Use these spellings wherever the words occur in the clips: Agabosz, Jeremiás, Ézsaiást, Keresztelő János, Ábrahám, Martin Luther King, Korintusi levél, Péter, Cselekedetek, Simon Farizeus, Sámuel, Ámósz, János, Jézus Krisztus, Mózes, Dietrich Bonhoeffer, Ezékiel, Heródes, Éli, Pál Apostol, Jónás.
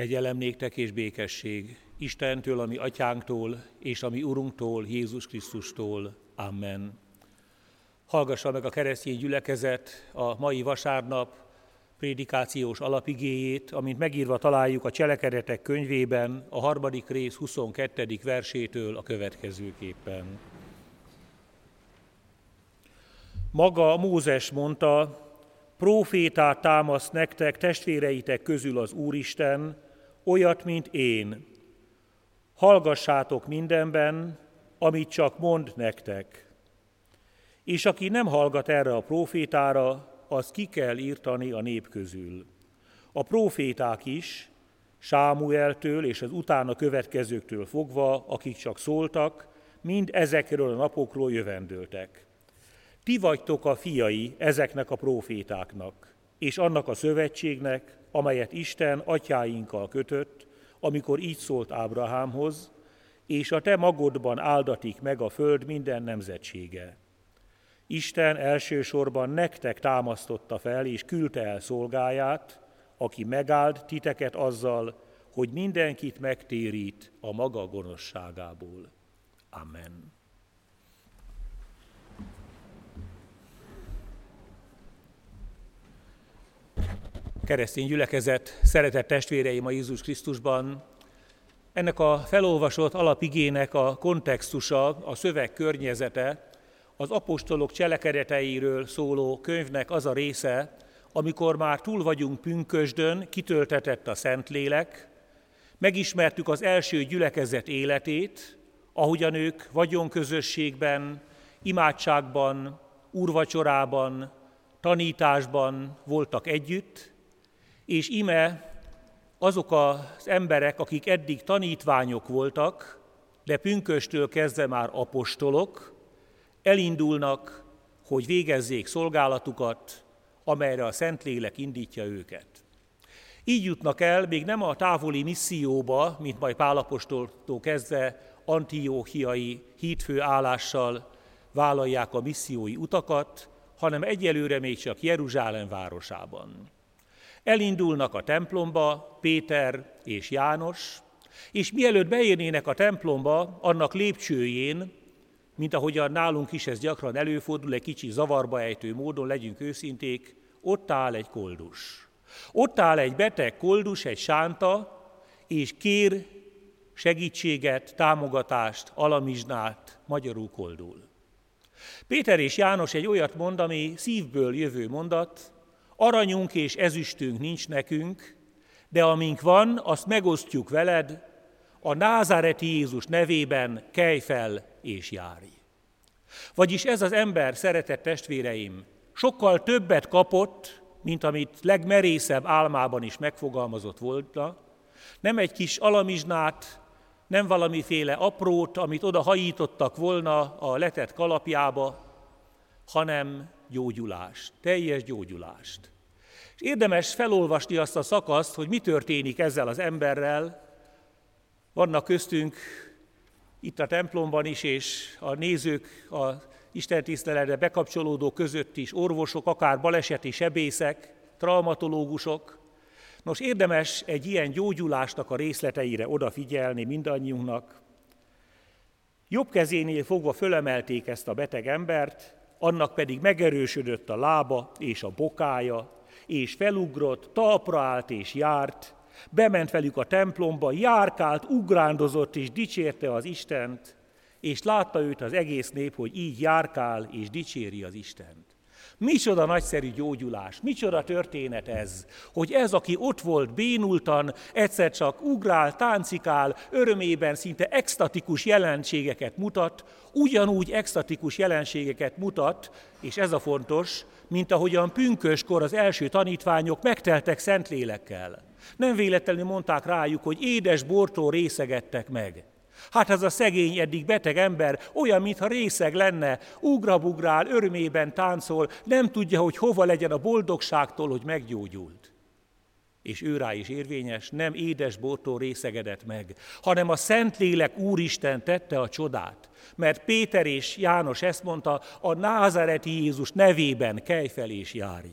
Kegyelem néktek és békesség Istentől, a mi atyánktól, és a mi Urunktól, Jézus Krisztustól. Amen. Hallgassa meg a keresztény gyülekezet a mai vasárnap prédikációs alapigéjét, amint megírva találjuk a Cselekedetek könyvében, a 3. rész 22. versétől a következőképpen. Maga Mózes mondta, prófétát támaszt nektek testvéreitek közül az Úristen, olyat, mint én. Hallgassátok mindenben, amit csak mond nektek. És aki nem hallgat erre a prófétára, az ki kell írtani a nép közül. A próféták is, Sámueltől és az utána következőktől fogva, akik csak szóltak, mind ezekről a napokról jövendőltek. Ti vagytok a fiai ezeknek a prófétáknak, és annak a szövetségnek, amelyet Isten atyáinkkal kötött, amikor így szólt Ábrahámhoz, és a te magodban áldatik meg a föld minden nemzetsége. Isten elsősorban nektek támasztotta fel, és küldte el szolgáját, aki megáld titeket azzal, hogy mindenkit megtérít a maga gonoszságából. Amen. Keresztény gyülekezet, szeretett testvéreim a Jézus Krisztusban! Ennek a felolvasott alapigének a kontextusa, a szöveg környezete, az apostolok cselekedeteiről szóló könyvnek az a része, amikor már túl vagyunk pünkösdön, kitöltetett a Szentlélek, megismertük az első gyülekezet életét, ahogyan ők vagyonközösségben, imádságban, úrvacsorában, tanításban voltak együtt, és íme azok az emberek, akik eddig tanítványok voltak, de pünköstől kezdve már apostolok, elindulnak, hogy végezzék szolgálatukat, amelyre a Szentlélek indítja őket. Így jutnak el még nem a távoli misszióba, mint majd Pál apostoltól kezdve antióchiai hídfő állással vállalják a missziói utakat, hanem egyelőre még csak Jeruzsálem városában. Elindulnak a templomba Péter és János, és mielőtt beérnének a templomba, annak lépcsőjén, mint ahogyan nálunk is ez gyakran előfordul, egy kicsi zavarba ejtő módon, legyünk őszinték, ott áll egy koldus. Ott áll egy beteg koldus, egy sánta, és kér segítséget, támogatást, alamizsnát, magyarul koldul. Péter és János egy olyat mond, ami szívből jövő mondat, aranyunk és ezüstünk nincs nekünk, de amink van, azt megosztjuk veled, a názáreti Jézus nevében kelj fel és járj. Vagyis ez az ember, szeretett testvéreim, sokkal többet kapott, mint amit legmerészebb álmában is megfogalmazott volna. Nem egy kis alamizsnát, nem valamiféle aprót, amit oda hajítottak volna a letett kalapjába, hanem gyógyulást, teljes gyógyulást. És érdemes felolvasni azt a szakaszt, hogy mi történik ezzel az emberrel. Vannak köztünk itt a templomban is, és a nézők, az istentiszteletre bekapcsolódó között is orvosok, akár baleseti sebészek, traumatológusok. Nos, érdemes egy ilyen gyógyulásnak a részleteire odafigyelni mindannyiunknak. Jobb kezénél fogva fölemelték ezt a beteg embert, annak pedig megerősödött a lába és a bokája, és felugrott, talpra állt és járt, bement velük a templomba, járkált, ugrándozott és dicsérte az Istent, és látta őt az egész nép, hogy így járkál és dicséri az Istent. Micsoda nagyszerű gyógyulás, micsoda történet ez, hogy ez, aki ott volt bénultan, egyszer csak ugrál, táncikál, örömében szinte extatikus jelenségeket mutat, ugyanúgy extatikus jelenségeket mutat, és ez a fontos, mint ahogyan pünköskor az első tanítványok megteltek Szentlélekkel. Nem véletlenül mondták rájuk, hogy édes bortól részegedtek meg. Hát ez a szegény eddig beteg ember olyan, mintha részeg lenne, ugrabugrál, örömében táncol, nem tudja, hogy hova legyen a boldogságtól, hogy meggyógyult. És ő rá is érvényes, nem édes bortól részegedett meg, hanem a Szentlélek Úristen tette a csodát. Mert Péter és János ezt mondta, a názáreti Jézus nevében kelj fel és járj.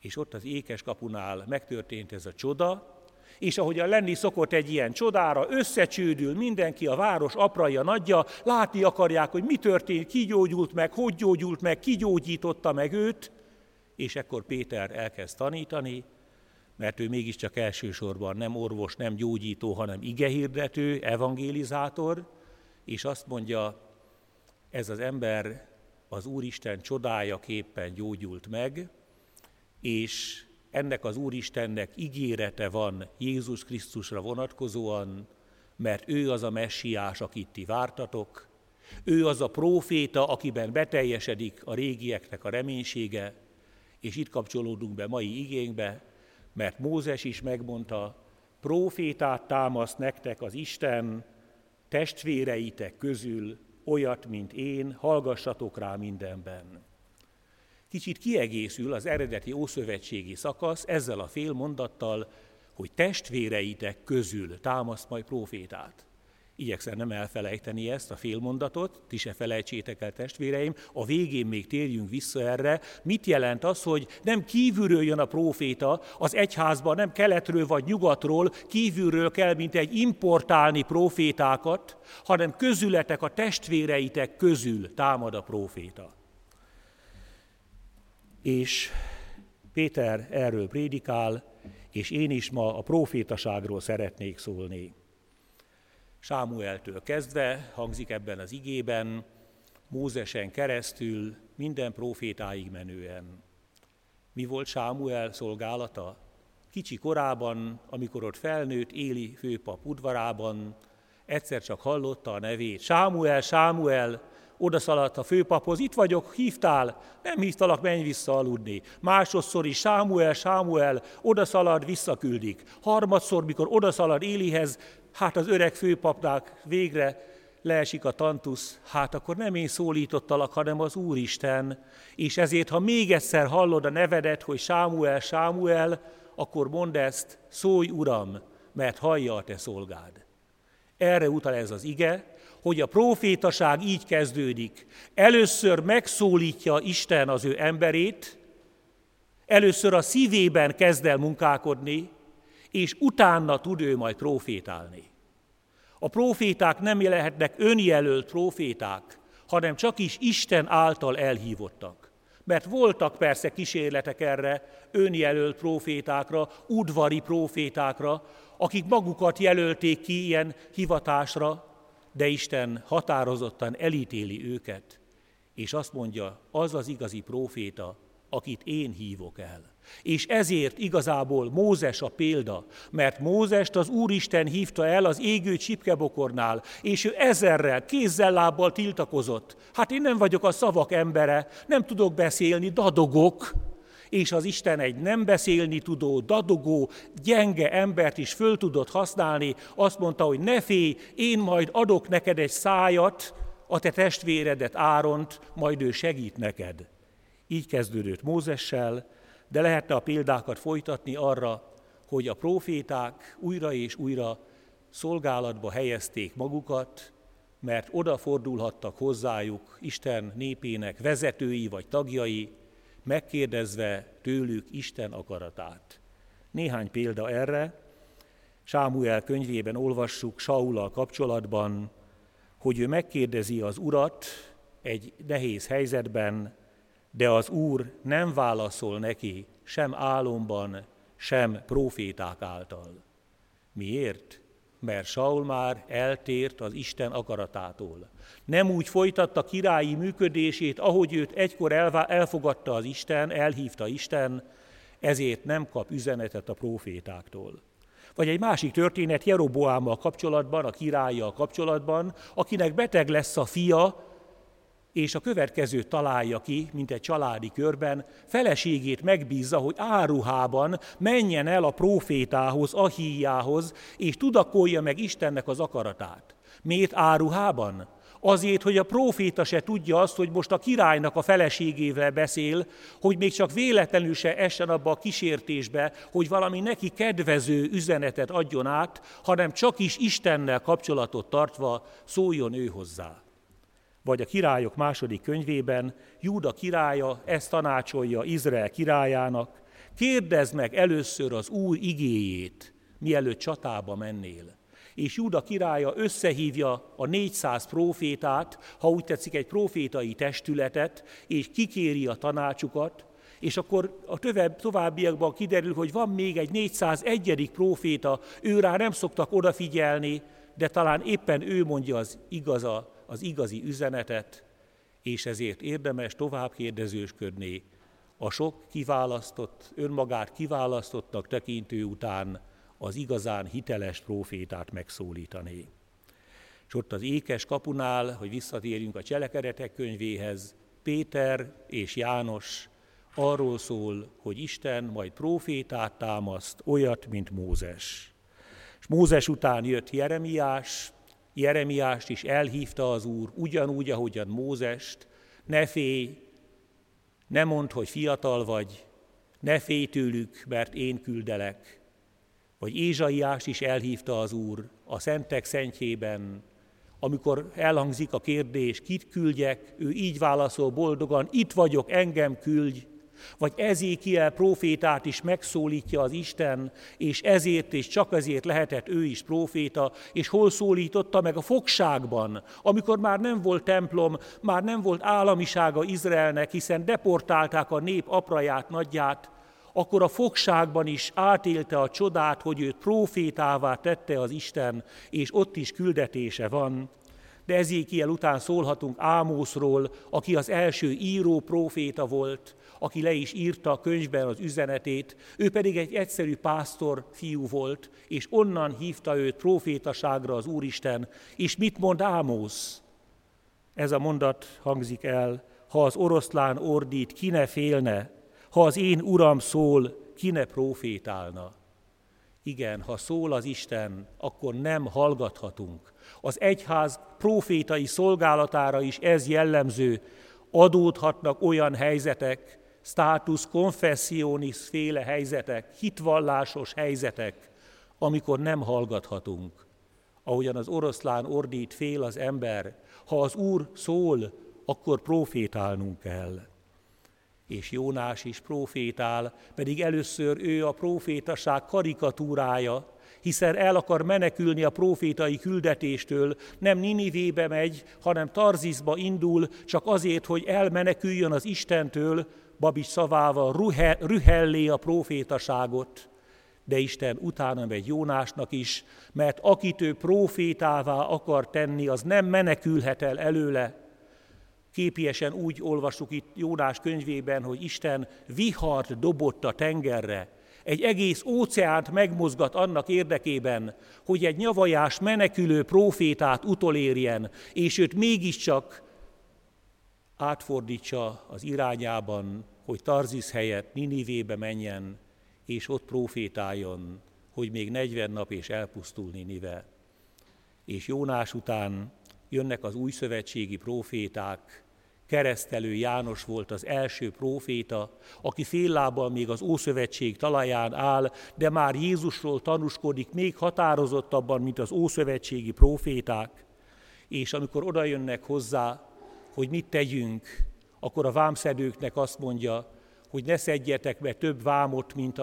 És ott az ékes kapunál megtörtént ez a csoda, És ahogyan lenni szokott egy ilyen csodára, összecsődül mindenki, a város apraja nagyja, látni akarják, hogy mi történt, ki gyógyult meg, hogy gyógyult meg, ki gyógyította meg őt, és ekkor Péter elkezd tanítani, mert ő mégiscsak elsősorban nem orvos, nem gyógyító, hanem igehirdető, evangelizátor, és azt mondja, ez az ember az Úristen csodájaképpen gyógyult meg, és ennek az Úristennek ígérete van Jézus Krisztusra vonatkozóan, mert ő az a messiás, akit ti vártatok, ő az a próféta, akiben beteljesedik a régieknek a reménysége, és itt kapcsolódunk be mai igénkbe, mert Mózes is megmondta, prófétát támaszt nektek az Isten testvéreitek közül, olyat, mint én, hallgassatok rá mindenben. Kicsit kiegészül az eredeti ószövetségi szakasz ezzel a félmondattal, hogy testvéreitek közül támaszt majd prófétát. Igyekszem nem elfelejteni ezt a félmondatot, ti se felejtsétek el, testvéreim, a végén még térjünk vissza erre, mit jelent az, hogy nem kívülről jön a próféta, az egyházban nem keletről vagy nyugatról, kívülről kell mint egy importálni prófétákat, hanem közületek a testvéreitek közül támad a próféta. És Péter erről prédikál, és én is ma a prófétaságról szeretnék szólni. Sámueltől kezdve hangzik ebben az igében, Mózesen keresztül, minden prófétáig menően. Mi volt Sámuel szolgálata? Kicsi korában, amikor ott felnőtt Éli főpap udvarában, egyszer csak hallotta a nevét. Sámuel, Sámuel! Odaszaladt a főpaphoz, itt vagyok, hívtál, nem hívtalak, menj vissza aludni. Másodszor is Sámuel, Sámuel, odaszalad, visszaküldik. Harmadszor, mikor odaszalad Élihez, hát az öreg főpapnak végre leesik a tantusz, hát akkor nem én szólítottalak, hanem az Úristen. És ezért, ha még egyszer hallod a nevedet, hogy Sámuel, Sámuel, akkor mondd ezt, szólj Uram, mert hallja a te szolgád. Erre utal ez az ige, hogy a prófétaság így kezdődik. Először megszólítja Isten az ő emberét, először a szívében kezd el munkálkodni, és utána tud ő majd prófétálni. A próféták nem lehetnek önjelölt próféták, hanem csak is Isten által elhívottak. Mert voltak persze kísérletek erre, önjelölt prófétákra, udvari prófétákra, akik magukat jelölték ki ilyen hivatásra, de Isten határozottan elítéli őket, és azt mondja, az az igazi próféta, akit én hívok el. És ezért igazából Mózes a példa, mert Mózest az Úristen hívta el az égő csipkebokornál, és ő ezerrel, kézzel-lábbal tiltakozott. Hát én nem vagyok a szavak embere, nem tudok beszélni, dadogok. És az Isten egy nem beszélni tudó, dadogó, gyenge embert is föl tudott használni, azt mondta, hogy ne félj, én majd adok neked egy szájat, a te testvéredet Áront, majd ő segít neked. Így kezdődött Mózessel, de lehetne a példákat folytatni arra, hogy a próféták újra és újra szolgálatba helyezték magukat, mert odafordulhattak hozzájuk Isten népének vezetői vagy tagjai, megkérdezve tőlük Isten akaratát. Néhány példa erre, Sámuel könyvében olvassuk Saul-al kapcsolatban, hogy ő megkérdezi az Urat egy nehéz helyzetben, de az Úr nem válaszol neki sem álomban, sem próféták által. Miért? Mert Saul már eltért az Isten akaratától. Nem úgy folytatta királyi működését, ahogy őt egykor elfogadta az Isten, elhívta Isten, ezért nem kap üzenetet a prófétáktól. Vagy egy másik történet Jeroboámmal kapcsolatban, a királlyal kapcsolatban, akinek beteg lesz a fia, és a következőt találja ki, mint egy családi körben, feleségét megbízza, hogy áruhában menjen el a prófétához, Ahíjához, és tudakolja meg Istennek az akaratát. Miért áruhában? Azért, hogy a próféta se tudja azt, hogy most a királynak a feleségével beszél, hogy még csak véletlenül se essen abba a kísértésbe, hogy valami neki kedvező üzenetet adjon át, hanem csak is Istennel kapcsolatot tartva szóljon ő hozzá. Vagy a Királyok második könyvében Júda királya ezt tanácsolja Izrael királyának, kérdezd meg először az Úr igéjét, mielőtt csatába mennél. És Júda királya összehívja a 400 prófétát, ha úgy tetszik, egy prófétai testületet, és kikéri a tanácsukat, és akkor a továbbiakban kiderül, hogy van még egy 401. próféta, őrá nem szoktak odafigyelni, de talán éppen ő mondja az igazi üzenetet, és ezért érdemes tovább kérdezősködni a sok kiválasztott, önmagát kiválasztottnak tekintő után az igazán hiteles prófétát megszólítani. És ott az ékes kapunál, hogy visszatérjünk a Cselekedetek könyvéhez, Péter és János arról szól, hogy Isten majd prófétát támaszt, olyat, mint Mózes. És Mózes után jött Jeremiás, Jeremiást is elhívta az Úr, ugyanúgy, ahogyan Mózest, ne félj, ne mondd, hogy fiatal vagy, ne félj tőlük, mert én küldelek. Vagy Ézsaiást is elhívta az Úr a Szentek Szentjében, amikor elhangzik a kérdés, kit küldjek, ő így válaszol boldogan, itt vagyok, engem küldj. Vagy Ezékiel prófétát is megszólítja az Isten, és ezért és csak ezért lehetett ő is próféta, és hol szólította meg? A fogságban, amikor már nem volt templom, már nem volt államisága Izraelnek, hiszen deportálták a nép apraját, nagyját, akkor a fogságban is átélte a csodát, hogy őt prófétává tette az Isten, és ott is küldetése van. De Ezékiel után szólhatunk Ámószról, aki az első író próféta volt, aki le is írta a könyvben az üzenetét, ő pedig egy egyszerű pásztor fiú volt, és onnan hívta őt prófétaságra az Úristen. És mit mond Ámósz? Ez a mondat hangzik el: ha az oroszlán ordít, ki ne félne, ha az én Uram szól, ki ne prófétálna. Igen, ha szól az Isten, akkor nem hallgathatunk. Az egyház prófétai szolgálatára is ez jellemző. Adódhatnak olyan helyzetek, status confessionis féle helyzetek, hitvallásos helyzetek, amikor nem hallgathatunk. Ahogyan az oroszlán ordít, fél az ember. Ha az Úr szól, akkor prófétálnunk kell. És Jónás is prófétál, pedig először ő a prófétaság karikatúrája, hiszen el akar menekülni a prófétai küldetéstől, nem Ninivébe megy, hanem Tarziszba indul, csak azért, hogy elmeneküljön az Istentől, Babics szavával rühellé a prófétaságot. De Isten utána megy Jónásnak is, mert akit ő prófétává akar tenni, az nem menekülhet el előle. Képiesen úgy olvassuk itt Jónás könyvében, hogy Isten vihart dobott a tengerre, egy egész óceánt megmozgat annak érdekében, hogy egy nyavajás menekülő prófétát utolérjen, és őt mégiscsak átfordítsa az irányában, hogy Tarzisz helyett Ninivébe menjen, és ott prófétáljon, hogy még 40 nap és elpusztul Ninive. És Jónás után jönnek az újszövetségi próféták. Keresztelő János volt az első próféta, aki fél lábbal még az Ószövetség talaján áll, de már Jézusról tanúskodik még határozottabban, mint az ószövetségi próféták. És amikor odajönnek hozzá, hogy mit tegyünk, akkor a vámszedőknek azt mondja, hogy ne szedjetek be több vámot, mint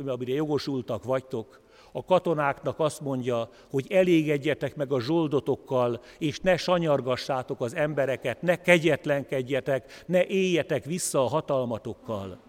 amire jogosultak vagytok. A katonáknak azt mondja, hogy elégedjetek meg a zsoldotokkal, és ne sanyargassátok az embereket, ne kegyetlenkedjetek, ne éljetek vissza a hatalmatokkal.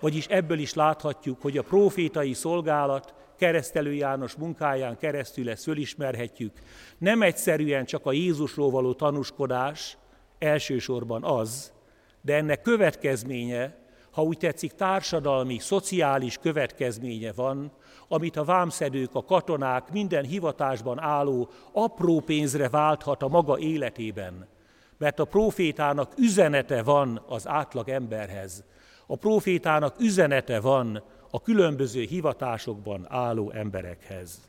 Vagyis ebből is láthatjuk, hogy a prófétai szolgálat Keresztelő János munkáján keresztül ezt fölismerhetjük. Nem egyszerűen csak a Jézusról való tanúskodás, elsősorban az, de ennek következménye, ha úgy tetszik, társadalmi, szociális következménye van, amit a vámszedők, a katonák, minden hivatásban álló apró pénzre válthat a maga életében. Mert a prófétának üzenete van az átlag emberhez. A prófétának üzenete van a különböző hivatásokban álló emberekhez.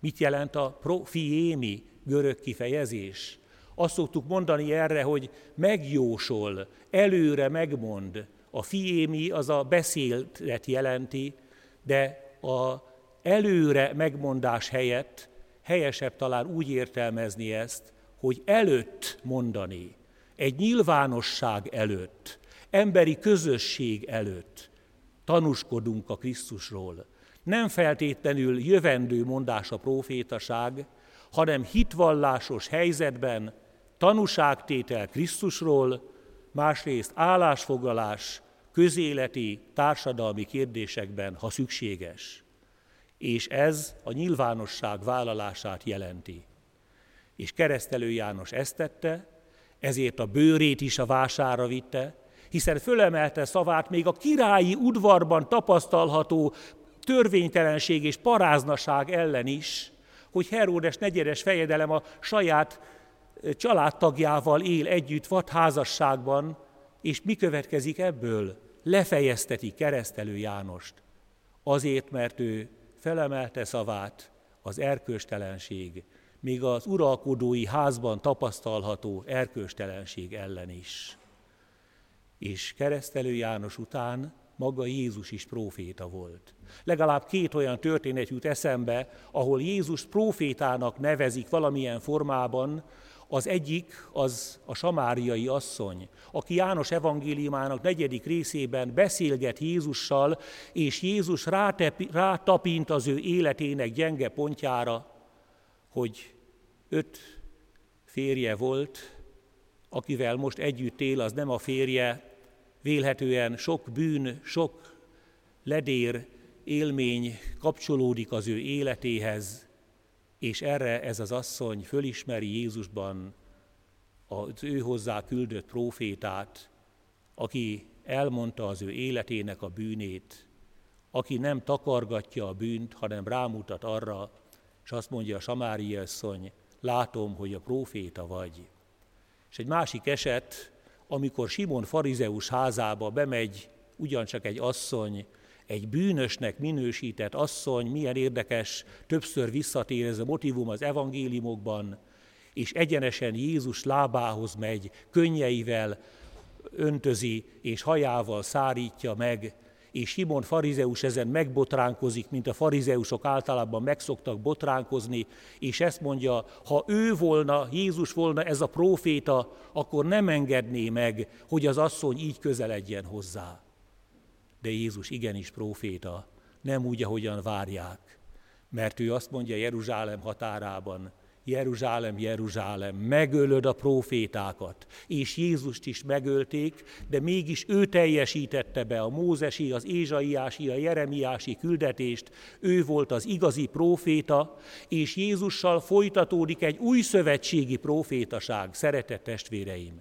Mit jelent a profiémi görög kifejezés? Azt szoktuk mondani erre, hogy megjósol, előre megmond. A fiémi az a beszélet jelenti, de az előre megmondás helyett helyesebb talán úgy értelmezni ezt, hogy előtt mondani, egy nyilvánosság előtt, emberi közösség előtt tanúskodunk a Krisztusról. nem feltétlenül jövendő mondás a prófétaság, hanem hitvallásos helyzetben tanúságtétel Krisztusról, másrészt állásfoglalás közéleti, társadalmi kérdésekben, ha szükséges. És ez a nyilvánosság vállalását jelenti. És Keresztelő János ezt tette, ezért a bőrét is a vására vitte, hiszen fölemelte szavát még a királyi udvarban tapasztalható törvénytelenség és paráznaság ellen is, hogy Heródes negyedes fejedelem a saját családtagjával él együtt vadházasságban, és mi következik ebből? Lefejezteti Keresztelő Jánost. Azért, mert ő felemelte szavát az erkölcstelenség, még az uralkodói házban tapasztalható erkölcstelenség ellen is. És Keresztelő János után maga Jézus is próféta volt. Legalább két olyan történet jut eszembe, ahol Jézus prófétának nevezik valamilyen formában. Az egyik az a samáriai asszony, aki János evangéliumának 4. részében beszélget Jézussal, és Jézus rátapint az ő életének gyenge pontjára, hogy 5 férje volt, akivel most együtt él, az nem a férje, vélhetően sok bűn, sok ledér élmény kapcsolódik az ő életéhez, és erre ez az asszony fölismeri Jézusban az ő hozzá küldött prófétát, aki elmondta az ő életének a bűnét, aki nem takargatja a bűnt, hanem rámutat arra, és azt mondja a samáriai asszony, látom, hogy a próféta vagy. És egy másik eset, amikor Simon Farizeus házába bemegy ugyancsak egy asszony, egy bűnösnek minősített asszony, milyen érdekes, többször visszatér ez a motivum az evangéliumokban, és egyenesen Jézus lábához megy, könnyeivel öntözi és hajával szárítja meg, és Simon Farizeus ezen megbotránkozik, mint a farizeusok általában megszoktak botránkozni, és ezt mondja, ha ő volna, Jézus volna ez a próféta, akkor nem engedné meg, hogy az asszony így közeledjen hozzá. De Jézus igenis próféta, nem úgy, ahogyan várják, mert ő azt mondja Jeruzsálem határában, Jeruzsálem, Jeruzsálem, megölöd a prófétákat, és Jézust is megölték, de mégis ő teljesítette be a mózesi, az ézsaiási, a jeremiási küldetést, ő volt az igazi próféta, és Jézussal folytatódik egy új szövetségi prófétaság, szeretett testvéreim.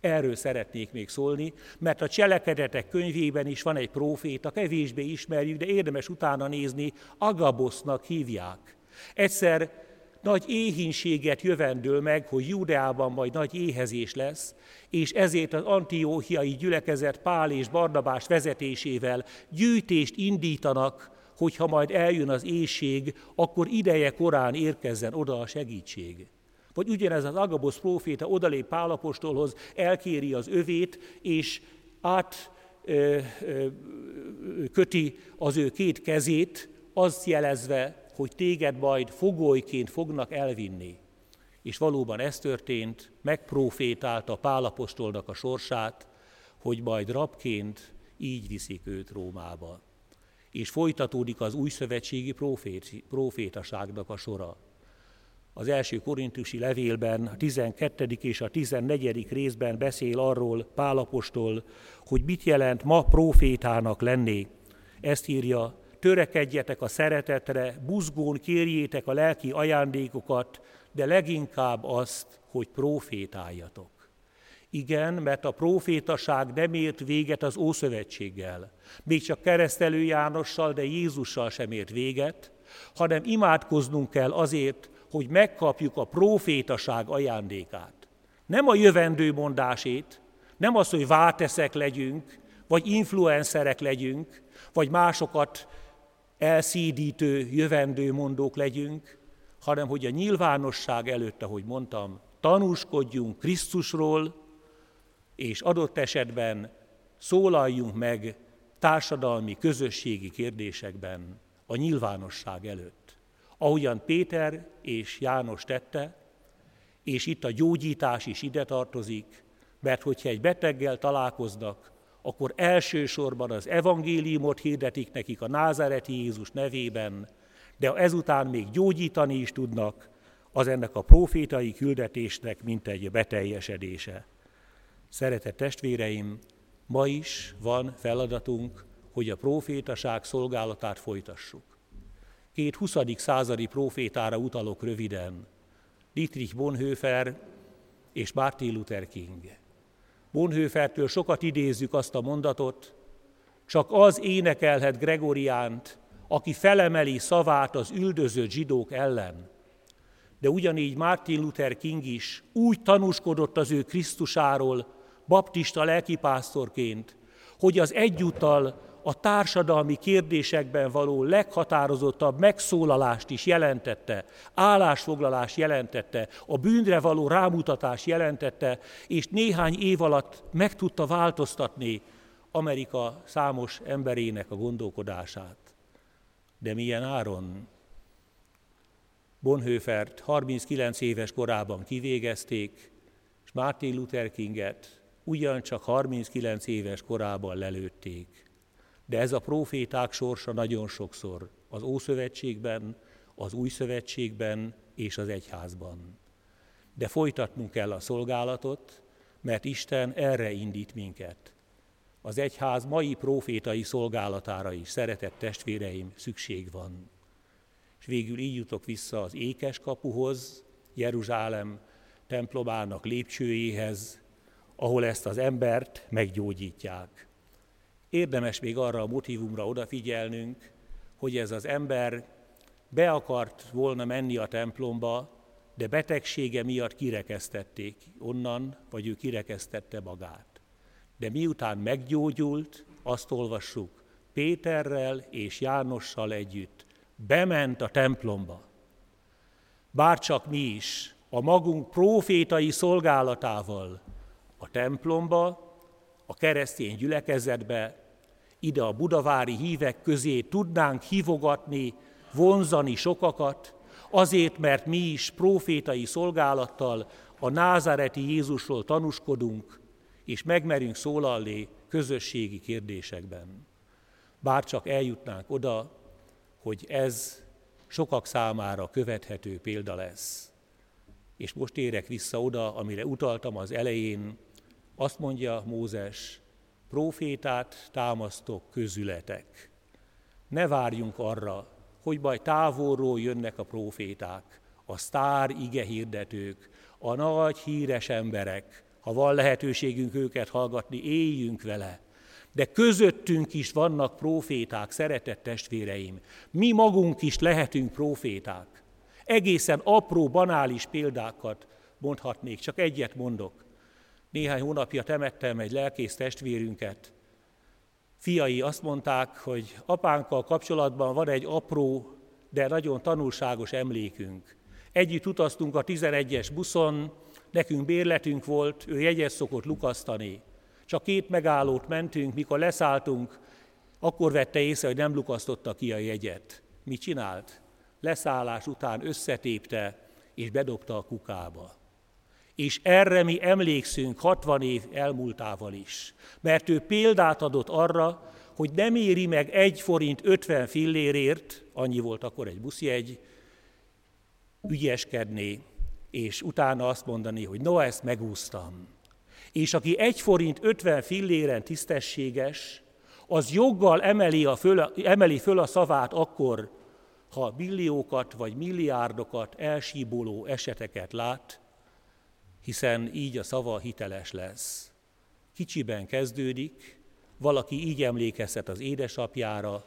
Erről szeretnék még szólni, mert a Cselekedetek könyvében is van egy próféta, kevésbé ismerjük, de érdemes utána nézni, Agabosznak hívják. Egyszer nagy éhínséget jövendől meg, hogy Júdeában majd nagy éhezés lesz, és ezért az antióhiai gyülekezet Pál és Barnabás vezetésével gyűjtést indítanak, hogyha majd eljön az éhség, akkor ideje korán érkezzen oda a segítség. Vagy ugyanez az Agabosz próféta odalép Pál apostolhoz, elkéri az övét, és átköti az ő két kezét, azt jelezve, hogy téged majd fogolyként fognak elvinni. És valóban ez történt, megprófétálta Pál apostolnak a sorsát, hogy majd rabként így viszik őt Rómába. És folytatódik az újszövetségi prófétaságnak a sora. Az első korintusi levélben, a 12. és a 14. részben beszél arról Pál apostol, hogy mit jelent ma prófétának lenni. Ezt írja, törekedjetek a szeretetre, buzgón kérjétek a lelki ajándékokat, de leginkább azt, hogy prófétáljatok. Igen, mert a prófétaság nem ért véget az Ószövetséggel, még csak Keresztelő Jánossal, de Jézussal sem ért véget, hanem imádkoznunk kell azért, hogy megkapjuk a prófétaság ajándékát. Nem a jövendő mondásét, nem az, hogy váteszek legyünk, vagy influencerek legyünk, vagy másokat elszídítő jövendőmondók legyünk, hanem hogy a nyilvánosság előtt, ahogy mondtam, tanúskodjunk Krisztusról, és adott esetben szólaljunk meg társadalmi, közösségi kérdésekben a nyilvánosság előtt. Ahogyan Péter és János tette, és itt a gyógyítás is ide tartozik, mert hogyha egy beteggel találkoznak, akkor elsősorban az evangéliumot hirdetik nekik a názáreti Jézus nevében, de ha ezután még gyógyítani is tudnak, az ennek a prófétai küldetésnek mintegy beteljesedése. Szeretett testvéreim, ma is van feladatunk, hogy a prófétaság szolgálatát folytassuk. Két 20. századi prófétára utalok röviden, Dietrich Bonhoeffer és Martin Luther King. Bonhoeffertől sokat idézzük azt a mondatot, csak az énekelhet Gregoriánt, aki felemeli szavát az üldözött zsidók ellen. De ugyanígy Martin Luther King is úgy tanúskodott az ő Krisztusáról, baptista lelkipásztorként, hogy az egyúttal a társadalmi kérdésekben való leghatározottabb megszólalást is jelentette, állásfoglalást jelentette, a bűnre való rámutatást jelentette, és néhány év alatt meg tudta változtatni Amerika számos emberének a gondolkodását. De milyen áron? Bonhoeffert 39 éves korában kivégezték, és Martin Luther Kinget ugyancsak 39 éves korában lelőtték. De ez a próféták sorsa nagyon sokszor az Ószövetségben, az Újszövetségben és az Egyházban. De folytatnunk kell a szolgálatot, mert Isten erre indít minket. Az Egyház mai prófétai szolgálatára is, szeretett testvéreim, szükség van. És végül így jutok vissza az ékes kapuhoz, Jeruzsálem templomának lépcsőjéhez, ahol ezt az embert meggyógyítják. Érdemes még arra a motivumra odafigyelnünk, hogy ez az ember be akart volna menni a templomba, de betegsége miatt kirekesztették onnan, vagy ő kirekesztette magát. De miután meggyógyult, azt olvassuk, Péterrel és Jánossal együtt bement a templomba. Bárcsak mi is a magunk prófétai szolgálatával a templomba, a keresztény gyülekezetbe, ide a budavári hívek közé tudnánk hívogatni, vonzani sokakat, azért, mert mi is prófétai szolgálattal a názáreti Jézusról tanúskodunk, és megmerünk szólalni közösségi kérdésekben. Bárcsak eljutnánk oda, hogy ez sokak számára követhető példa lesz. És most érek vissza oda, amire utaltam az elején, azt mondja Mózes, prófétát támasztok közületek. Ne várjunk arra, hogy majd távolról jönnek a próféták, a sztár igehirdetők, a nagy híres emberek. Ha van lehetőségünk őket hallgatni, éljünk vele. De közöttünk is vannak próféták, szeretett testvéreim. Mi magunk is lehetünk próféták. Egészen apró, banális példákat mondhatnék, csak egyet mondok. Néhány hónapja temettem egy lelkész testvérünket. Fiai azt mondták, hogy apánkkal kapcsolatban van egy apró, de nagyon tanulságos emlékünk. Együtt utaztunk a 11-es buszon, nekünk bérletünk volt, ő jegyet szokott lukasztani. Csak 2 megállót mentünk, mikor leszálltunk, akkor vette észre, hogy nem lukasztotta ki a jegyet. Mit csinált? Leszállás után összetépte és bedobta a kukába. És erre mi emlékszünk 60 év elmúltával is, mert ő példát adott arra, hogy nem éri meg 1 forint 50 fillérért, annyi volt akkor egy buszjegy, ügyeskedni, és utána azt mondani, hogy no, ezt megúsztam. És aki 1 forint 50 filléren tisztességes, az joggal emeli föl a szavát akkor, ha billiókat vagy milliárdokat elsíboló eseteket lát, hiszen így a szava hiteles lesz. Kicsiben kezdődik, valaki így emlékeztet az édesapjára,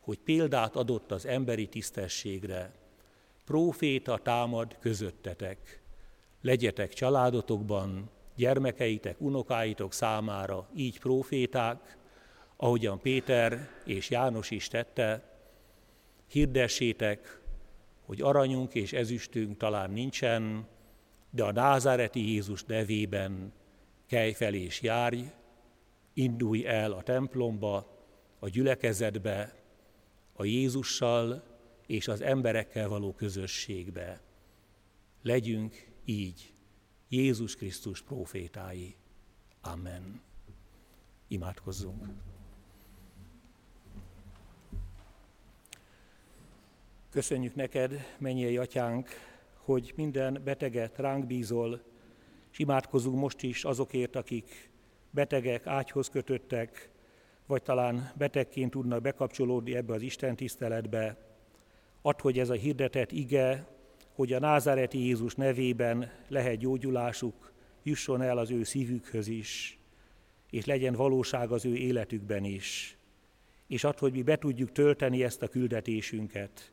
hogy példát adott az emberi tisztességre. Próféta támad közöttetek. Legyetek családotokban, gyermekeitek, unokáitok számára így próféták, ahogyan Péter és János is tette. Hirdessétek, hogy aranyunk és ezüstünk talán nincsen, de a názáreti Jézus nevében kelj fel és járj, indulj el a templomba, a gyülekezetbe, a Jézussal és az emberekkel való közösségbe. Legyünk így Jézus Krisztus prófétái. Amen. Imádkozzunk. Köszönjük neked, mennyei atyánk, hogy minden beteget ránk bízol, és imádkozunk most is azokért, akik betegek, ágyhoz kötöttek, vagy talán betegként tudnak bekapcsolódni ebbe az Isten tiszteletbe. Add, hogy ez a hirdetett ige, hogy a názáreti Jézus nevében lehet gyógyulásuk, jusson el az ő szívükhöz is, és legyen valóság az ő életükben is. És add, hogy mi be tudjuk tölteni ezt a küldetésünket,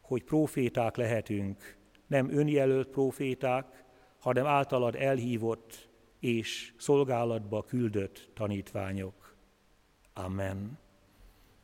hogy próféták lehetünk, nem önjelölt próféták, hanem általad elhívott és szolgálatba küldött tanítványok. Amen.